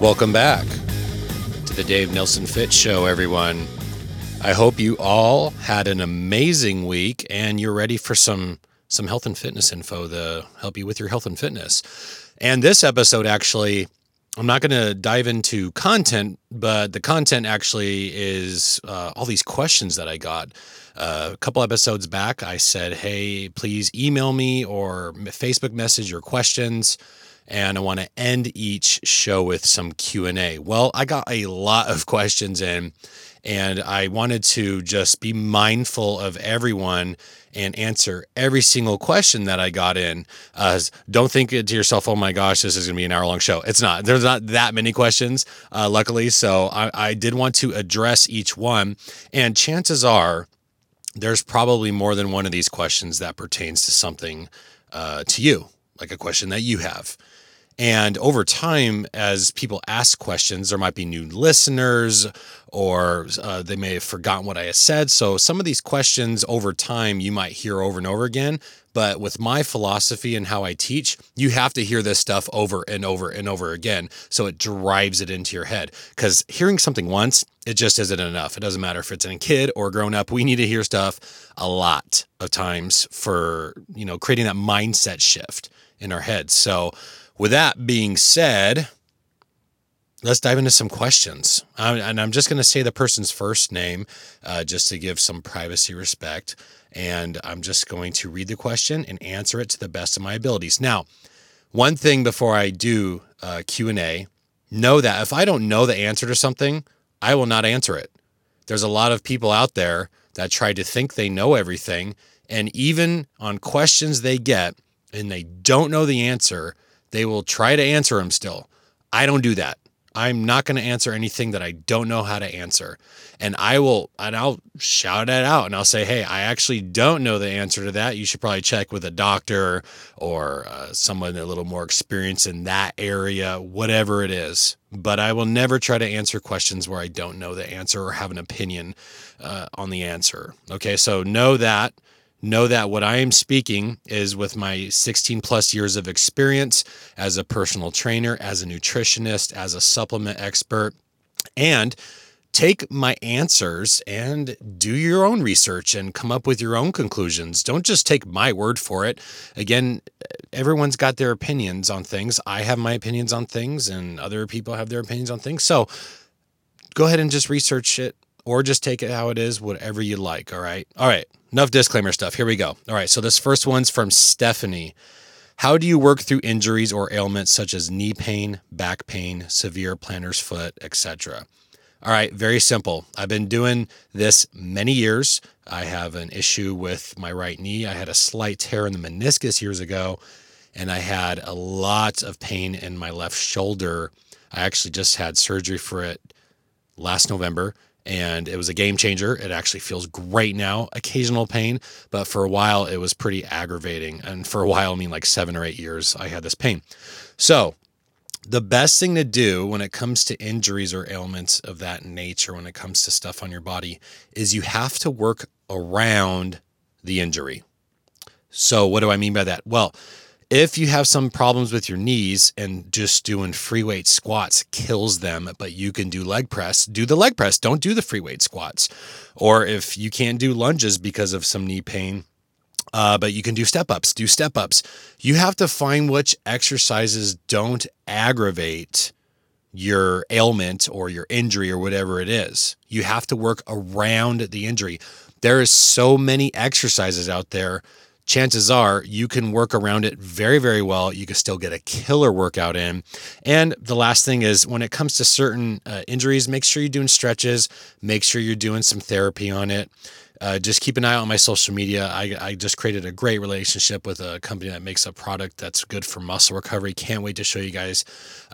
Welcome back to the Dave Nelson Fitch Show, everyone. I hope you all had an amazing week and you're ready for some health and fitness info to help you with your health and fitness. And this episode, actually, I'm not going to dive into content, but the content actually is all these questions that I got. A couple episodes back, I said, hey, please email me or Facebook message your questions. And I want to end each show with some Q&A. Well, I got a lot of questions in, and I wanted to just be mindful of everyone and answer every single question that I got in. Don't think to yourself, oh my gosh, this is going to be an hour-long show. It's not. There's not that many questions, luckily. So I did want to address each one. And chances are there's probably more than one of these questions that pertains to something to you, like a question that you have. And over time, as people ask questions, there might be new listeners or they may have forgotten what I have said. So some of these questions over time, you might hear over and over again. But with my philosophy and how I teach, you have to hear this stuff over and over and over again. So it drives it into your head, because hearing something once, it just isn't enough. It doesn't matter if it's a kid or grown up. We need to hear stuff a lot of times for, you know, creating that mindset shift in our heads. So with that being said, let's dive into some questions. I'm just going to say the person's first name just to give some privacy respect. And I'm just going to read the question and answer it to the best of my abilities. Now, one thing before I do Q&A, know that if I don't know the answer to something, I will not answer it. There's a lot of people out there that try to think they know everything. And even on questions they get and they don't know the answer, they will try to answer them still. I don't do that. I'm not going to answer anything that I don't know how to answer. And I'll shout it out and I'll say, hey, I actually don't know the answer to that. You should probably check with a doctor or someone a little more experienced in that area, whatever it is. But I will never try to answer questions where I don't know the answer or have an opinion on the answer. Okay, so know that. Know that what I am speaking is with my 16 plus years of experience as a personal trainer, as a nutritionist, as a supplement expert, and take my answers and do your own research and come up with your own conclusions. Don't just take my word for it. Again, everyone's got their opinions on things. I have my opinions on things and other people have their opinions on things. So go ahead and just research it or just take it how it is, whatever you like. All right. All right. Enough disclaimer stuff. Here we go. All right. So this first one's from Stephanie. How do you work through injuries or ailments such as knee pain, back pain, severe plantar's foot, etc.? All right. Very simple. I've been doing this many years. I have an issue with my right knee. I had a slight tear in the meniscus years ago, and I had a lot of pain in my left shoulder. I actually just had surgery for it last November. And it was a game changer. It actually feels great now, occasional pain, but for a while it was pretty aggravating. And for a while, I mean like 7 or 8 years, I had this pain. So the best thing to do when it comes to injuries or ailments of that nature, when it comes to stuff on your body, is you have to work around the injury. So what do I mean by that? Well, if you have some problems with your knees and just doing free weight squats kills them, but you can do leg press, do the leg press. Don't do the free weight squats. Or if you can't do lunges because of some knee pain, but you can do step-ups, do step-ups. You have to find which exercises don't aggravate your ailment or your injury or whatever it is. You have to work around the injury. There is so many exercises out there. Chances are you can work around it very, very well. You can still get a killer workout in. And the last thing is, when it comes to certain injuries, make sure you're doing stretches, make sure you're doing some therapy on it. Just keep an eye on my social media. I just created a great relationship with a company that makes a product that's good for muscle recovery. Can't wait to show you guys.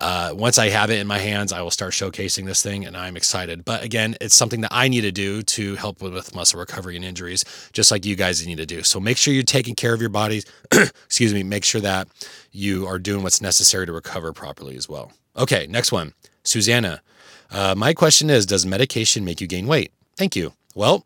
Once I have it in my hands, I will start showcasing this thing, and I'm excited. But again, it's something that I need to do to help with muscle recovery and injuries, just like you guys need to do. So make sure you're taking care of your bodies. Excuse me. Make sure that you are doing what's necessary to recover properly as well. Okay, next one. Susanna, my question is, does medication make you gain weight? Thank you. Well,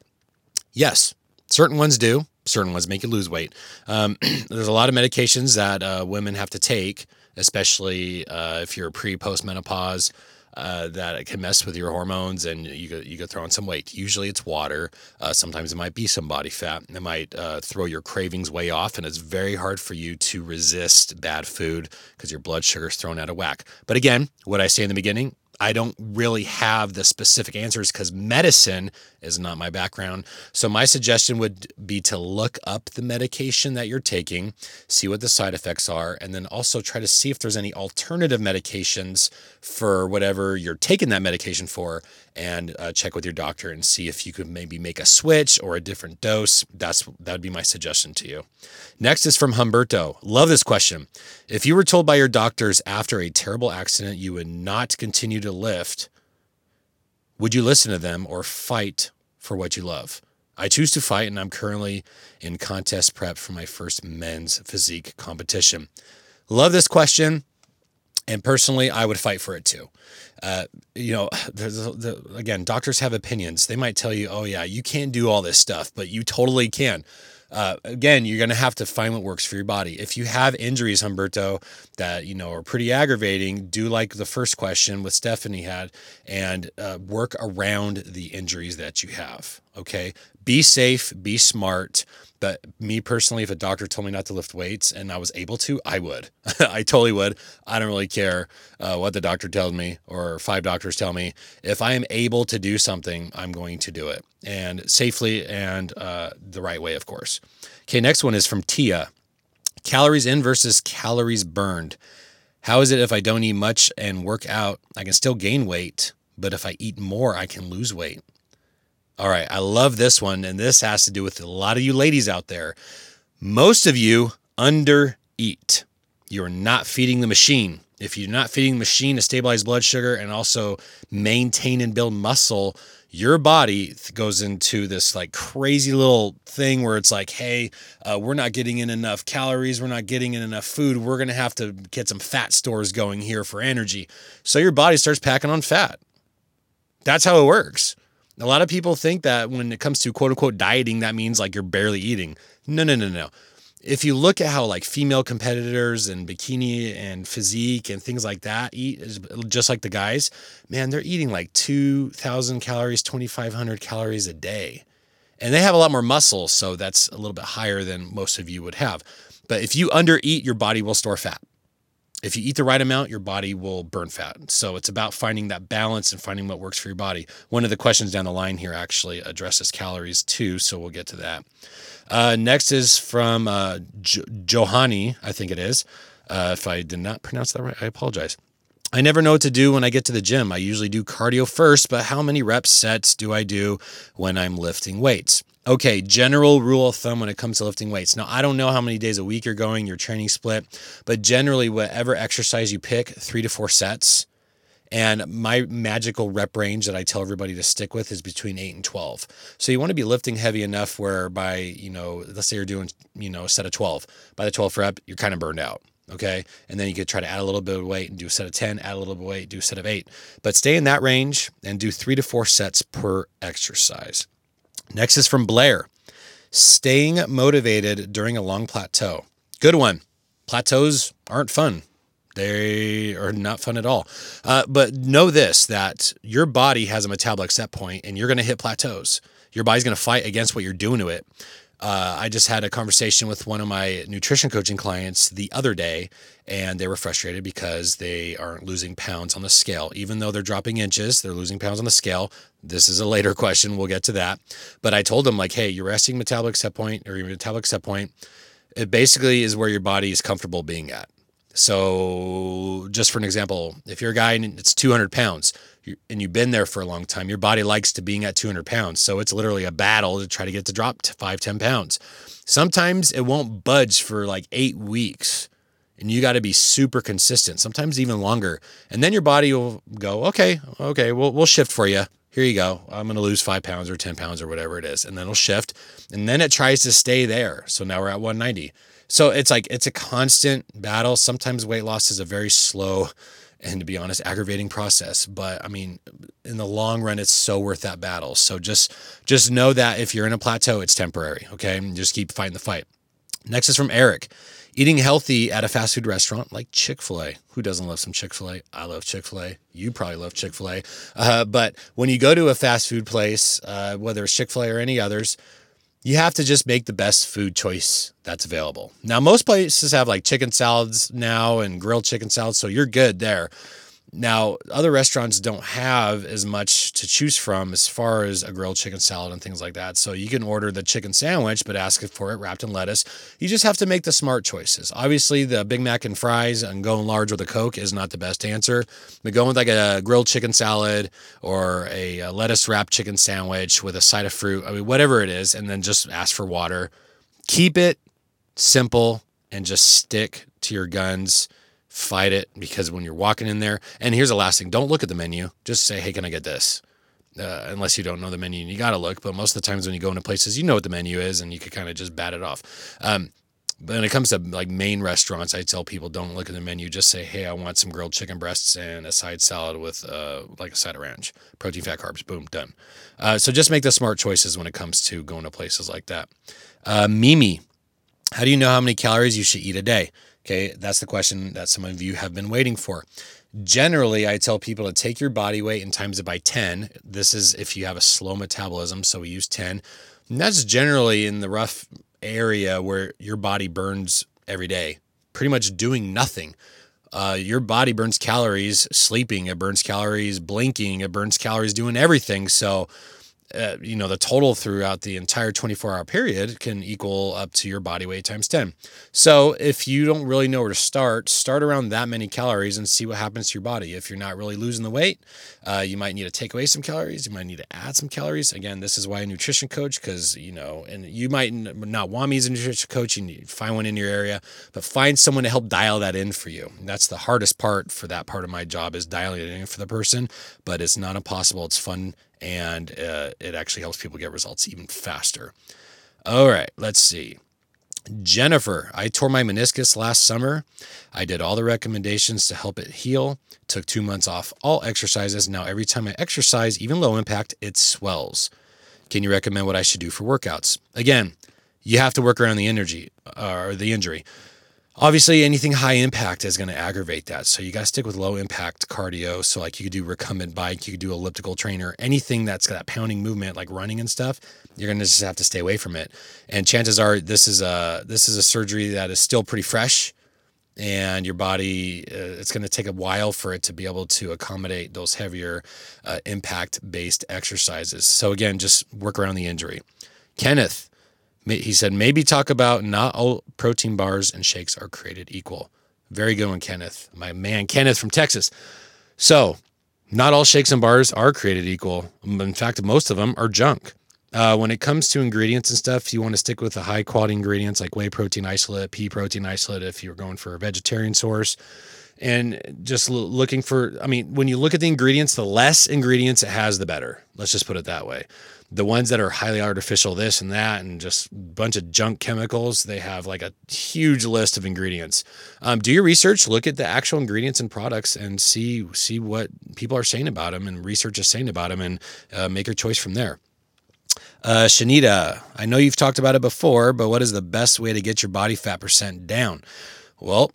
yes, certain ones do. Certain ones make you lose weight. There's a lot of medications that women have to take especially if you're pre-postmenopause, that it can mess with your hormones and you go throw on some weight. Usually it's water. Sometimes it might be some body fat. It might throw your cravings way off, and it's very hard for you to resist bad food because your blood sugar's thrown out of whack. But again, what I say in the beginning, I don't really have the specific answers because medicine is not my background. So my suggestion would be to look up the medication that you're taking, see what the side effects are, and then also try to see if there's any alternative medications for whatever you're taking that medication for, and check with your doctor and see if you could maybe make a switch or a different dose. That'd be my suggestion to you. Next is from Humberto. Love this question. If you were told by your doctors after a terrible accident you would not continue to lift, would you listen to them or fight for what you love? I choose to fight, and I'm currently in contest prep for my first men's physique competition. Love this question, and personally, I would fight for it too. Again, doctors have opinions. They might tell you, oh yeah, you can't do all this stuff, but you totally can. Again, you're going to have to find what works for your body. If you have injuries, Humberto, that, are pretty aggravating, do like the first question with Stephanie had and work around the injuries that you have. Okay. Be safe, be smart. But me personally, if a doctor told me not to lift weights and I was able to, I would. I totally would. I don't really care what the doctor tells me or five doctors tell me. If I am able to do something, I'm going to do it, and safely and the right way, of course. Okay, next one is from Tia. Calories in versus calories burned. How is it if I don't eat much and work out, I can still gain weight, but if I eat more, I can lose weight? All right, I love this one, and this has to do with a lot of you ladies out there. Most of you undereat. You're not feeding the machine. If you're not feeding the machine to stabilize blood sugar and also maintain and build muscle, your body goes into this like crazy little thing where it's like, hey, we're not getting in enough calories. We're not getting in enough food. We're going to have to get some fat stores going here for energy. So your body starts packing on fat. That's how it works. A lot of people think that when it comes to quote unquote dieting, that means like you're barely eating. No. If you look at how like female competitors and bikini and physique and things like that eat, just like the guys, man, they're eating like 2,000 calories, 2,500 calories a day. And they have a lot more muscle. So that's a little bit higher than most of you would have. But if you undereat, your body will store fat. If you eat the right amount, your body will burn fat. So it's about finding that balance and finding what works for your body. One of the questions down the line here actually addresses calories too, so we'll get to that. Next is from Johanny, I think it is. If I did not pronounce that right, I apologize. I never know what to do when I get to the gym. I usually do cardio first, but how many sets do I do when I'm lifting weights? Okay, general rule of thumb when it comes to lifting weights. Now, I don't know how many days a week you're going, your training split, but generally, whatever exercise you pick, 3 to 4 sets. And my magical rep range that I tell everybody to stick with is between 8 and 12. So you want to be lifting heavy enough where by, let's say you're doing, a set of 12. By the 12th rep, you're kind of burned out. Okay. And then you could try to add a little bit of weight and do a set of 10, add a little bit of weight, do a set of 8, but stay in that range and do 3 to 4 sets per exercise. Next is from Blair. Staying motivated during a long plateau. Good one. Plateaus aren't fun. They are not fun at all. But know this, that your body has a metabolic set point and you're going to hit plateaus. Your body's going to fight against what you're doing to it. I just had a conversation with one of my nutrition coaching clients the other day, and they were frustrated because they aren't losing pounds on the scale. Even though they're dropping inches, they're losing pounds on the scale. This is a later question. We'll get to that. But I told them, like, hey, your resting metabolic set point or your metabolic set point, it basically is where your body is comfortable being at. So just for an example, if you're a guy and it's 200 pounds and you've been there for a long time, your body likes to being at 200 pounds. So it's literally a battle to try to get to drop to 5, 10 pounds. Sometimes it won't budge for like 8 weeks and you got to be super consistent, sometimes even longer. And then your body will go, okay, we'll shift for you. Here you go. I'm going to lose 5 pounds or 10 pounds or whatever it is. And then it'll shift. And then it tries to stay there. So now we're at 190. So it's like, it's a constant battle. Sometimes weight loss is a very slow and, to be honest, aggravating process. But I mean, in the long run, it's so worth that battle. So just know that if you're in a plateau, it's temporary. Okay. And just keep fighting the fight. Next is from Eric. Eating healthy at a fast food restaurant like Chick-fil-A. Who doesn't love some Chick-fil-A? I love Chick-fil-A. You probably love Chick-fil-A. But when you go to a fast food place, whether it's Chick-fil-A or any others, you have to just make the best food choice that's available. Now, most places have like chicken salads now and grilled chicken salads, so you're good there. Now, other restaurants don't have as much to choose from as far as a grilled chicken salad and things like that. So you can order the chicken sandwich, but ask for it wrapped in lettuce. You just have to make the smart choices. Obviously, the Big Mac and fries and going large with a Coke is not the best answer. But going with like a grilled chicken salad or a lettuce-wrapped chicken sandwich with a side of fruit, I mean, whatever it is, and then just ask for water. Keep it simple and just stick to your guns. Fight it, because when you're walking in there, and here's the last thing, don't look at the menu. Just say, hey, can I get this? Unless you don't know the menu and you got to look. But most of the times when you go into places, you know what the menu is and you could kind of just bat it off. But when it comes to like main restaurants, I tell people don't look at the menu. Just say, hey, I want some grilled chicken breasts and a side salad with like a side of ranch, protein, fat, carbs, boom, done. So just make the smart choices when it comes to going to places like that. Mimi, how do you know how many calories you should eat a day? Okay, that's the question that some of you have been waiting for. Generally, I tell people to take your body weight and times it by 10. This is if you have a slow metabolism, so we use 10. And that's generally in the rough area where your body burns every day, pretty much doing nothing. Your body burns calories sleeping. It burns calories blinking. It burns calories doing everything. So you know, the total throughout the entire 24-hour period can equal up to your body weight times 10. So if you don't really know where to start around that many calories and see what happens to your body. If you're not really losing the weight, you might need to take away some calories. You might need to add some calories. Again, this is why a nutrition coach, because, you know, and you might not want me as a nutrition coach. You need to find one in your area, but find someone to help dial that in for you. And that's the hardest part for that part of my job, is dialing it in for the person, but it's not impossible. It's fun. And it actually helps people get results even faster. All right, let's see. Jennifer, I tore my meniscus last summer. I did all the recommendations to help it heal. Took 2 months off all exercises. Now every time I exercise, even low impact, it swells. Can you recommend what I should do for workouts? Again, you have to work around the energy or the injury. Obviously, anything high impact is going to aggravate that. So you got to stick with low impact cardio. So like you could do recumbent bike, you could do elliptical trainer, anything that's got that pounding movement like running and stuff, you're going to just have to stay away from it. And chances are this is a surgery that is still pretty fresh, and your body, it's going to take a while for it to be able to accommodate those heavier impact-based exercises. So again, just work around the injury. Kenneth, he said, maybe talk about not all protein bars and shakes are created equal. Very good one, Kenneth. My man, Kenneth from Texas. So not all shakes and bars are created equal. In fact, most of them are junk. When it comes to ingredients and stuff, you want to stick with the high quality ingredients like whey protein isolate, pea protein isolate, if you're going for a vegetarian source. And just looking for, I mean, when you look at the ingredients, the less ingredients it has, the better. Let's just put it that way. The ones that are highly artificial, this and that, and just a bunch of junk chemicals, they have like a huge list of ingredients. Do your research, look at the actual ingredients and products and see what people are saying about them and research is saying about them, and make your choice from there. Shanita, I know you've talked about it before, but what is the best way to get your body fat percent down? Well,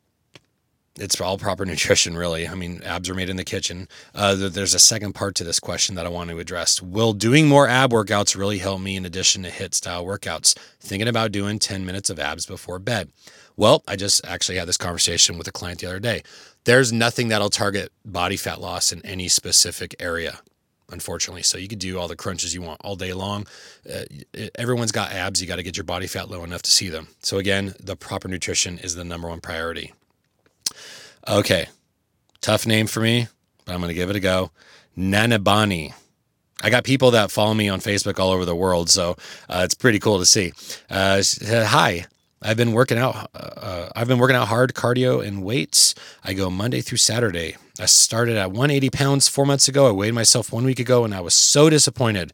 it's all proper nutrition, really. I mean, abs are made in the kitchen. There's a second part to this question that I want to address. Will doing more ab workouts really help me in addition to HIIT style workouts? Thinking about doing 10 minutes of abs before bed. Well, I just actually had this conversation with a client the other day. There's nothing that'll target body fat loss in any specific area, unfortunately. So you could do all the crunches you want all day long. Everyone's got abs. You got to get your body fat low enough to see them. So again, the proper nutrition is the number one priority. Okay, tough name for me, but I'm going to give it a go. Nanabani. I got people that follow me on Facebook all over the world, so it's pretty cool to see. Hi, I've been working out. Hard cardio and weights. I go Monday through Saturday. I started at 180 pounds 4 months ago. I weighed myself 1 week ago, and I was so disappointed.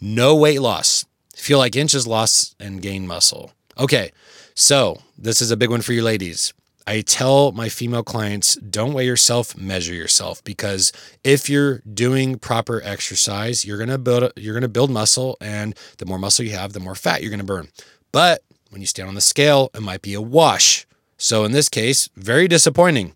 No weight loss. Feel like inches lost and gain muscle. Okay, so this is a big one for you ladies. I tell my female clients, don't weigh yourself, measure yourself, because if you're doing proper exercise, you're going to build muscle, and the more muscle you have, the more fat you're going to burn. But When you stand on the scale, it might be a wash. So in this case, very disappointing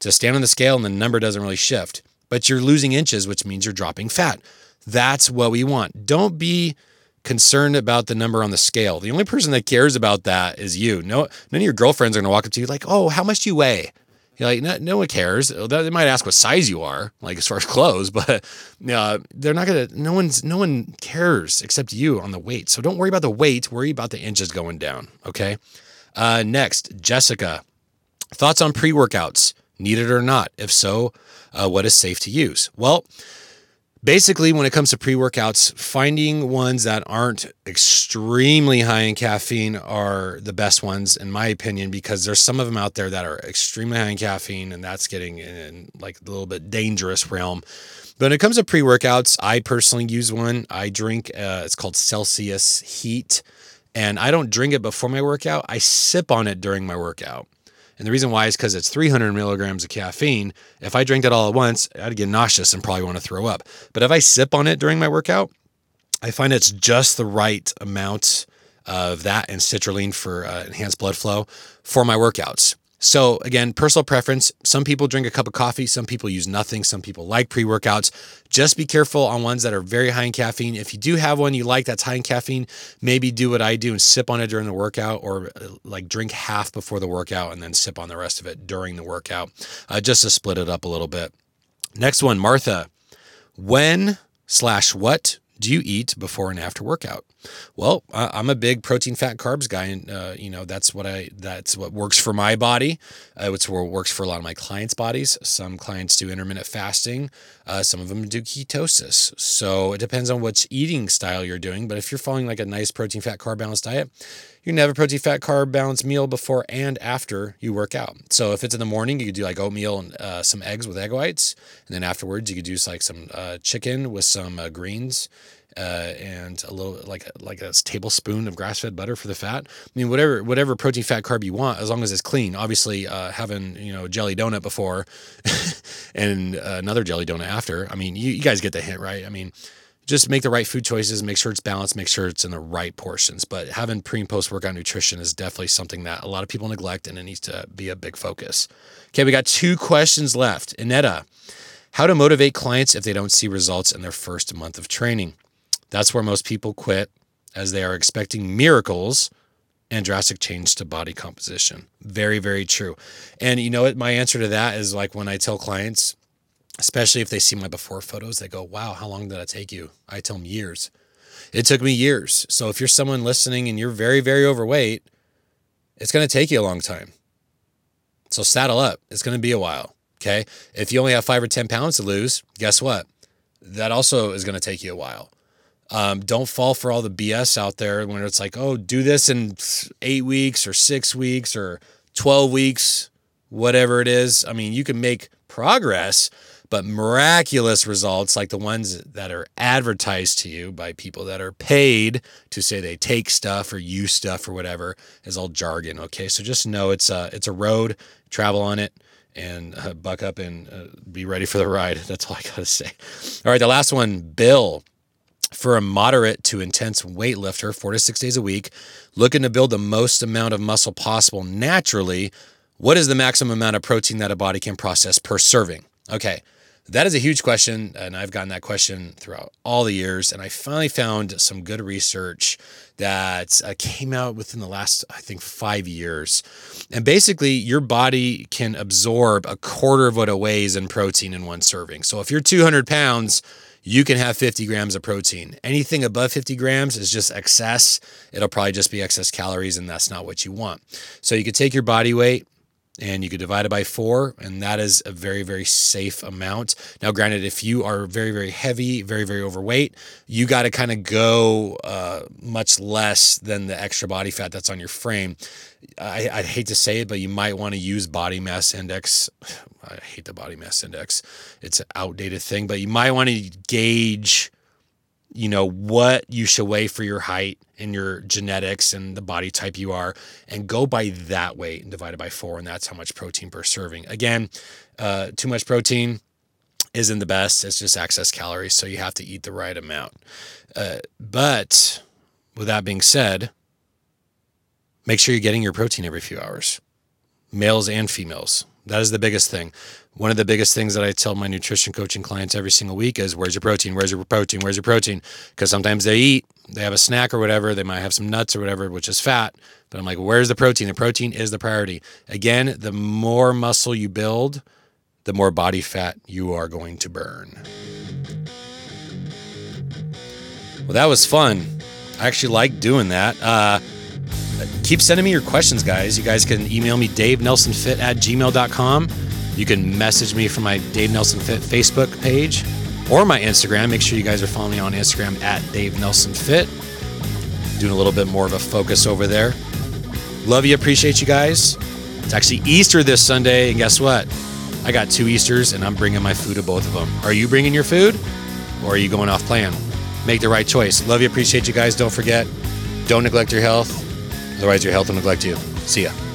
to stand on the scale and the number doesn't really shift, but you're losing inches, which means you're dropping fat. That's what we want. Don't be concerned about the number on the scale. The only person that cares about that is you. No, none of your girlfriends are going to walk up to you like, oh, how much do you weigh? You're like, no one cares. They might ask what size you are, like as far as clothes, but they're not going to, no one cares except you on the weight. So don't worry about the weight, worry about the inches going down. Okay. Next, Jessica, thoughts on pre-workouts, needed or not? If so, what is safe to use? Well, basically, when it comes to pre-workouts, finding ones that aren't extremely high in caffeine are the best ones, in my opinion, because there's some of them out there that are extremely high in caffeine, and that's getting in like a little bit dangerous realm. But when it comes to pre-workouts, I personally use one. I drink, it's called Celsius Heat, and I don't drink it before my workout. I sip on it during my workout. And the reason why is because it's 300 milligrams of caffeine. If I drink it all at once, I'd get nauseous and probably want to throw up. But if I sip on it during my workout, I find it's just the right amount of that and citrulline for enhanced blood flow for my workouts. So again, personal preference. Some people drink a cup of coffee. Some people use nothing. Some people like pre-workouts. Just be careful on ones that are very high in caffeine. If you do have one you like that's high in caffeine, maybe do what I do and sip on it during the workout, or like drink half before the workout and then sip on the rest of it during the workout, just to split it up a little bit. Next one, Martha. When/what do you eat before and after workout? Well, I'm a big protein, fat, carbs guy, and that's what works for my body. It's what works for a lot of my clients' bodies. Some clients do intermittent fasting. Some of them do ketosis. So it depends on what eating style you're doing. But if you're following like a nice protein, fat, carb balanced diet, you can have a protein, fat, carb balanced meal before and after you work out. So if it's in the morning, you could do like oatmeal and some eggs with egg whites, and then afterwards you could do like some chicken with some greens. And a little like a tablespoon of grass-fed butter for the fat. I mean, whatever protein, fat, carb you want, as long as it's clean. Obviously, having jelly donut before and another jelly donut after. I mean, you guys get the hint, right? I mean, just make the right food choices, make sure it's balanced, make sure it's in the right portions. But having pre and post workout nutrition is definitely something that a lot of people neglect, and it needs to be a big focus. Okay, we got two questions left. Inetta, how to motivate clients if they don't see results in their first month of training? That's where most people quit, as they are expecting miracles and drastic change to body composition. Very, very true. And you know what? My answer to that is like when I tell clients, especially if they see my before photos, they go, wow, how long did that take you? I tell them years. It took me years. So if you're someone listening and you're very, very overweight, it's going to take you a long time. So saddle up. It's going to be a while. Okay. If you only have 5 or 10 pounds to lose, guess what? That also is going to take you a while. Don't fall for all the BS out there when it's like, oh, do this in 8 weeks or 6 weeks or 12 weeks, whatever it is. I mean, you can make progress, but miraculous results like the ones that are advertised to you by people that are paid to say they take stuff or use stuff or whatever is all jargon. Okay. So just know it's a road, travel on it, and buck up and be ready for the ride. That's all I got to say. All right. The last one, Bill. For a moderate to intense weightlifter, 4 to 6 days a week, looking to build the most amount of muscle possible naturally, what is the maximum amount of protein that a body can process per serving? Okay, that is a huge question, and I've gotten that question throughout all the years, and I finally found some good research that came out within the last, I think, 5 years. And basically, your body can absorb a quarter of what it weighs in protein in one serving. So if you're 200 pounds, you can have 50 grams of protein. Anything above 50 grams is just excess. It'll probably just be excess calories, and that's not what you want. So you could take your body weight and you could divide it by 4, and that is a very, very safe amount. Now, granted, if you are very, very heavy, very, very overweight, you got to kind of go much less than the extra body fat that's on your frame. I'd hate to say it, but you might want to use body mass index. I hate the body mass index. It's an outdated thing, but you might want to gauge, what you should weigh for your height and your genetics and the body type you are, and go by that weight and divide it by 4. And that's how much protein per serving. Again, too much protein isn't the best. It's just excess calories. So you have to eat the right amount. But with that being said, Make sure you're getting your protein every few hours, males and females. That is the biggest thing. One of the biggest things that I tell my nutrition coaching clients every single week is, where's your protein? Where's your protein? Where's your protein? Because sometimes they eat, they have a snack or whatever. They might have some nuts or whatever, which is fat. But I'm like, where's the protein? The protein is the priority. Again, the more muscle you build, the more body fat you are going to burn. Well, that was fun. I actually like doing that. Keep sending me your questions, guys. You guys can email me, davenelsonfit@gmail.com. You can message me from my Dave Nelson Fit Facebook page or my Instagram. Make sure you guys are following me on Instagram @Dave Nelson Fit. Doing a little bit more of a focus over there. Love you. Appreciate you guys. It's actually Easter this Sunday. And guess what? I got 2 Easters and I'm bringing my food to both of them. Are you bringing your food or are you going off plan? Make the right choice. Love you. Appreciate you guys. Don't forget, don't neglect your health. Otherwise, your health will neglect you. See ya.